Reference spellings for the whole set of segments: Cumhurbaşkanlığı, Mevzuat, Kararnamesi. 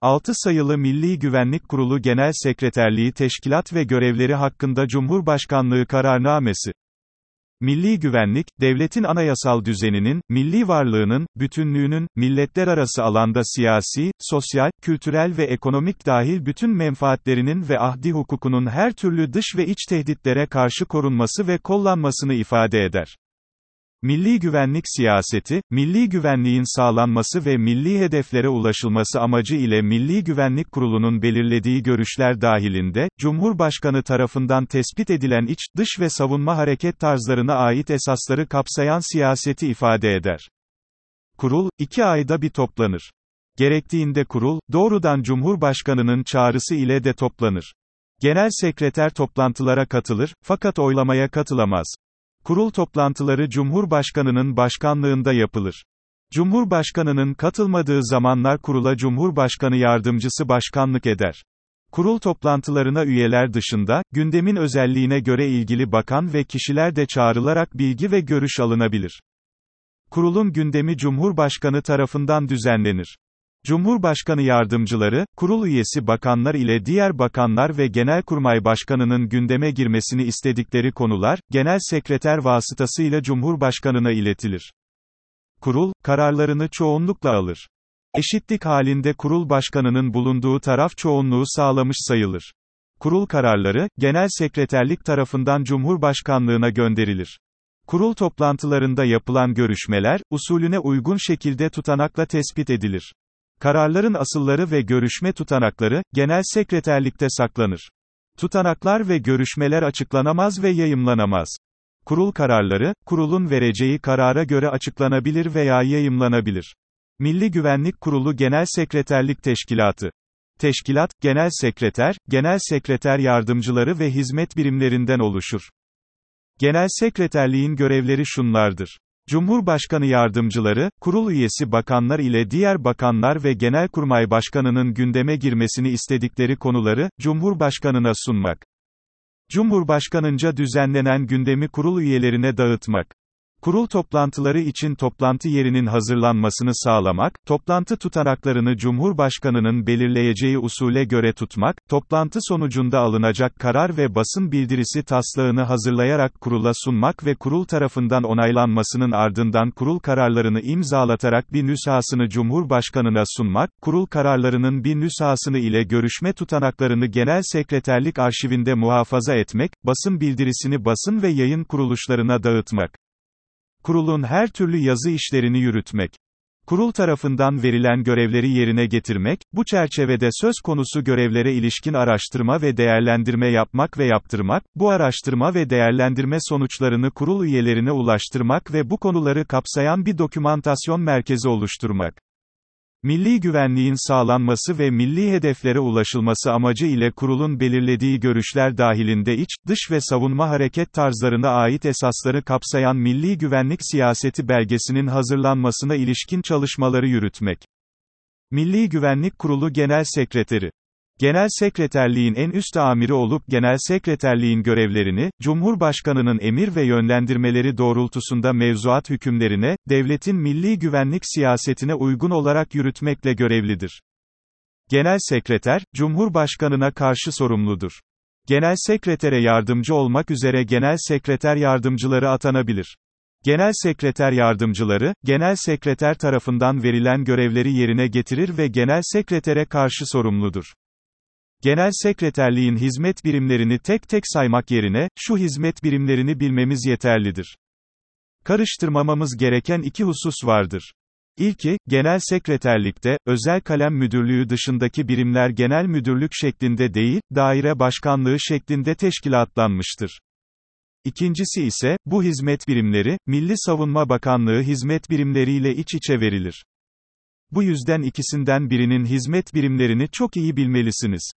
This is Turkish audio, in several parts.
6 sayılı Milli Güvenlik Kurulu Genel Sekreterliği teşkilat ve görevleri hakkında Cumhurbaşkanlığı Kararnamesi. Milli güvenlik, devletin anayasal düzeninin, milli varlığının, bütünlüğünün, milletler arası alanda siyasi, sosyal, kültürel ve ekonomik dahil bütün menfaatlerinin ve ahdi hukukunun her türlü dış ve iç tehditlere karşı korunması ve kollanmasını ifade eder. Milli güvenlik siyaseti, milli güvenliğin sağlanması ve milli hedeflere ulaşılması amacı ile Milli Güvenlik Kurulu'nun belirlediği görüşler dahilinde, Cumhurbaşkanı tarafından tespit edilen iç, dış ve savunma hareket tarzlarına ait esasları kapsayan siyaseti ifade eder. Kurul, 2 ayda bir toplanır. Gerektiğinde kurul, doğrudan Cumhurbaşkanı'nın çağrısı ile de toplanır. Genel sekreter toplantılara katılır, fakat oylamaya katılamaz. Kurul toplantıları Cumhurbaşkanı'nın başkanlığında yapılır. Cumhurbaşkanı'nın katılmadığı zamanlar kurula Cumhurbaşkanı Yardımcısı başkanlık eder. Kurul toplantılarına üyeler dışında, gündemin özelliğine göre ilgili bakan ve kişiler de çağrılarak bilgi ve görüş alınabilir. Kurulun gündemi Cumhurbaşkanı tarafından düzenlenir. Cumhurbaşkanı yardımcıları, kurul üyesi bakanlar ile diğer bakanlar ve Genelkurmay Başkanı'nın gündeme girmesini istedikleri konular, genel sekreter vasıtasıyla Cumhurbaşkanı'na iletilir. Kurul, kararlarını çoğunlukla alır. Eşitlik halinde kurul başkanının bulunduğu taraf çoğunluğu sağlamış sayılır. Kurul kararları, genel sekreterlik tarafından Cumhurbaşkanlığına gönderilir. Kurul toplantılarında yapılan görüşmeler, usulüne uygun şekilde tutanakla tespit edilir. Kararların asılları ve görüşme tutanakları, genel sekreterlikte saklanır. Tutanaklar ve görüşmeler açıklanamaz ve yayımlanamaz. Kurul kararları, kurulun vereceği karara göre açıklanabilir veya yayımlanabilir. Milli Güvenlik Kurulu Genel Sekreterlik Teşkilatı. Teşkilat, genel sekreter, genel sekreter yardımcıları ve hizmet birimlerinden oluşur. Genel sekreterliğin görevleri şunlardır. Cumhurbaşkanı yardımcıları, kurul üyesi bakanlar ile diğer bakanlar ve Genelkurmay Başkanı'nın gündeme girmesini istedikleri konuları, Cumhurbaşkanı'na sunmak. Cumhurbaşkanınca düzenlenen gündemi kurul üyelerine dağıtmak. Kurul toplantıları için toplantı yerinin hazırlanmasını sağlamak, toplantı tutanaklarını Cumhurbaşkanı'nın belirleyeceği usule göre tutmak, toplantı sonucunda alınacak karar ve basın bildirisi taslağını hazırlayarak kurula sunmak ve kurul tarafından onaylanmasının ardından kurul kararlarını imzalatarak bir nüshasını Cumhurbaşkanı'na sunmak, kurul kararlarının bir nüshasını ile görüşme tutanaklarını genel sekreterlik arşivinde muhafaza etmek, basın bildirisini basın ve yayın kuruluşlarına dağıtmak. Kurulun her türlü yazı işlerini yürütmek. Kurul tarafından verilen görevleri yerine getirmek, bu çerçevede söz konusu görevlere ilişkin araştırma ve değerlendirme yapmak ve yaptırmak, bu araştırma ve değerlendirme sonuçlarını kurul üyelerine ulaştırmak ve bu konuları kapsayan bir dokümantasyon merkezi oluşturmak. Milli güvenliğin sağlanması ve milli hedeflere ulaşılması amacı ile kurulun belirlediği görüşler dahilinde iç, dış ve savunma hareket tarzlarına ait esasları kapsayan Milli Güvenlik Siyaseti belgesinin hazırlanmasına ilişkin çalışmaları yürütmek. Milli Güvenlik Kurulu Genel Sekreteri. Genel sekreterliğin en üst amiri olup genel sekreterliğin görevlerini, Cumhurbaşkanı'nın emir ve yönlendirmeleri doğrultusunda mevzuat hükümlerine, devletin milli güvenlik siyasetine uygun olarak yürütmekle görevlidir. Genel sekreter, Cumhurbaşkanı'na karşı sorumludur. Genel sekretere yardımcı olmak üzere genel sekreter yardımcıları atanabilir. Genel sekreter yardımcıları, genel sekreter tarafından verilen görevleri yerine getirir ve genel sekretere karşı sorumludur. Genel sekreterliğin hizmet birimlerini tek tek saymak yerine, şu hizmet birimlerini bilmemiz yeterlidir. Karıştırmamamız gereken 2 husus vardır. İlki, genel sekreterlikte, özel kalem müdürlüğü dışındaki birimler genel müdürlük şeklinde değil, daire başkanlığı şeklinde teşkilatlanmıştır. İkincisi ise, bu hizmet birimleri, Milli Savunma Bakanlığı hizmet birimleriyle iç içe verilir. Bu yüzden ikisinden birinin hizmet birimlerini çok iyi bilmelisiniz.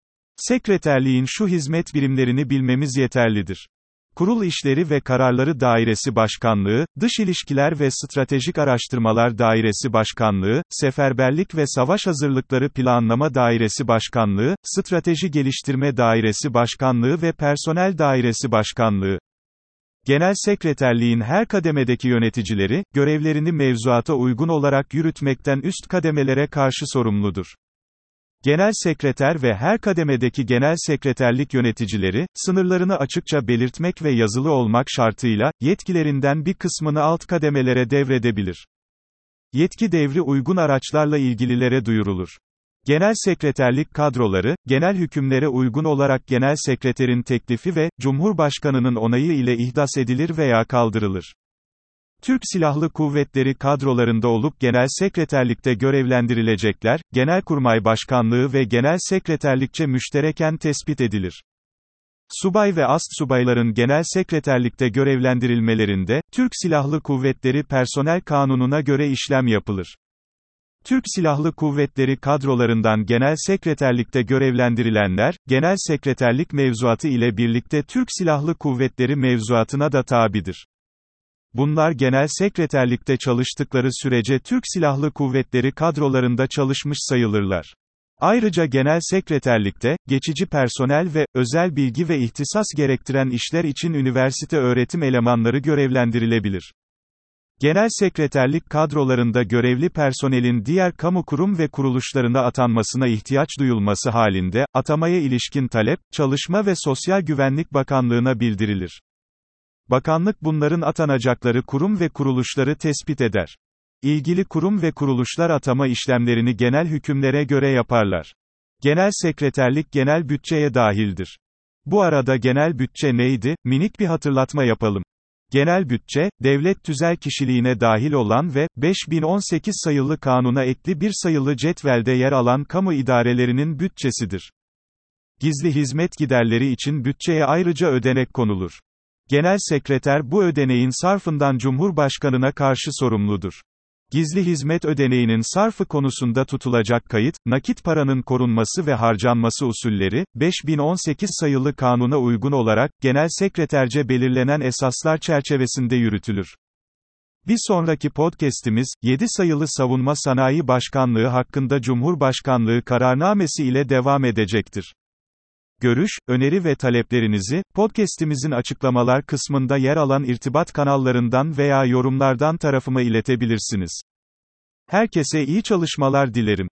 Sekreterliğin şu hizmet birimlerini bilmemiz yeterlidir. Kurul İşleri ve Kararları Dairesi Başkanlığı, Dış İlişkiler ve Stratejik Araştırmalar Dairesi Başkanlığı, Seferberlik ve Savaş Hazırlıkları Planlama Dairesi Başkanlığı, Strateji Geliştirme Dairesi Başkanlığı ve Personel Dairesi Başkanlığı. Genel sekreterliğin her kademedeki yöneticileri, görevlerini mevzuata uygun olarak yürütmekten üst kademelere karşı sorumludur. Genel sekreter ve her kademedeki genel sekreterlik yöneticileri, sınırlarını açıkça belirtmek ve yazılı olmak şartıyla, yetkilerinden bir kısmını alt kademelere devredebilir. Yetki devri uygun araçlarla ilgililere duyurulur. Genel sekreterlik kadroları, genel hükümlere uygun olarak genel sekreterin teklifi ve, Cumhurbaşkanının onayı ile ihdas edilir veya kaldırılır. Türk Silahlı Kuvvetleri kadrolarında olup genel sekreterlikte görevlendirilecekler, Genelkurmay Başkanlığı ve genel sekreterlikçe müştereken tespit edilir. Subay ve astsubayların genel sekreterlikte görevlendirilmelerinde, Türk Silahlı Kuvvetleri Personel Kanunu'na göre işlem yapılır. Türk Silahlı Kuvvetleri kadrolarından genel sekreterlikte görevlendirilenler, genel sekreterlik mevzuatı ile birlikte Türk Silahlı Kuvvetleri mevzuatına da tabidir. Bunlar genel sekreterlikte çalıştıkları sürece Türk Silahlı Kuvvetleri kadrolarında çalışmış sayılırlar. Ayrıca genel sekreterlikte, geçici personel ve, özel bilgi ve ihtisas gerektiren işler için üniversite öğretim elemanları görevlendirilebilir. Genel sekreterlik kadrolarında görevli personelin diğer kamu kurum ve kuruluşlarına atanmasına ihtiyaç duyulması halinde, atamaya ilişkin talep, Çalışma ve Sosyal Güvenlik Bakanlığı'na bildirilir. Bakanlık bunların atanacakları kurum ve kuruluşları tespit eder. İlgili kurum ve kuruluşlar atama işlemlerini genel hükümlere göre yaparlar. Genel sekreterlik genel bütçeye dahildir. Bu arada genel bütçe neydi? Minik bir hatırlatma yapalım. Genel bütçe, devlet tüzel kişiliğine dahil olan ve, 5018 sayılı kanuna ekli bir sayılı cetvelde yer alan kamu idarelerinin bütçesidir. Gizli hizmet giderleri için bütçeye ayrıca ödenek konulur. Genel sekreter bu ödeneğin sarfından Cumhurbaşkanına karşı sorumludur. Gizli hizmet ödeneğinin sarfı konusunda tutulacak kayıt, nakit paranın korunması ve harcanması usulleri, 5018 sayılı kanuna uygun olarak, genel sekreterce belirlenen esaslar çerçevesinde yürütülür. Bir sonraki podcast'imiz, 7 sayılı Savunma Sanayi Başkanlığı hakkında Cumhurbaşkanlığı Kararnamesi ile devam edecektir. Görüş, öneri ve taleplerinizi, podcast'imizin açıklamalar kısmında yer alan irtibat kanallarından veya yorumlardan tarafıma iletebilirsiniz. Herkese iyi çalışmalar dilerim.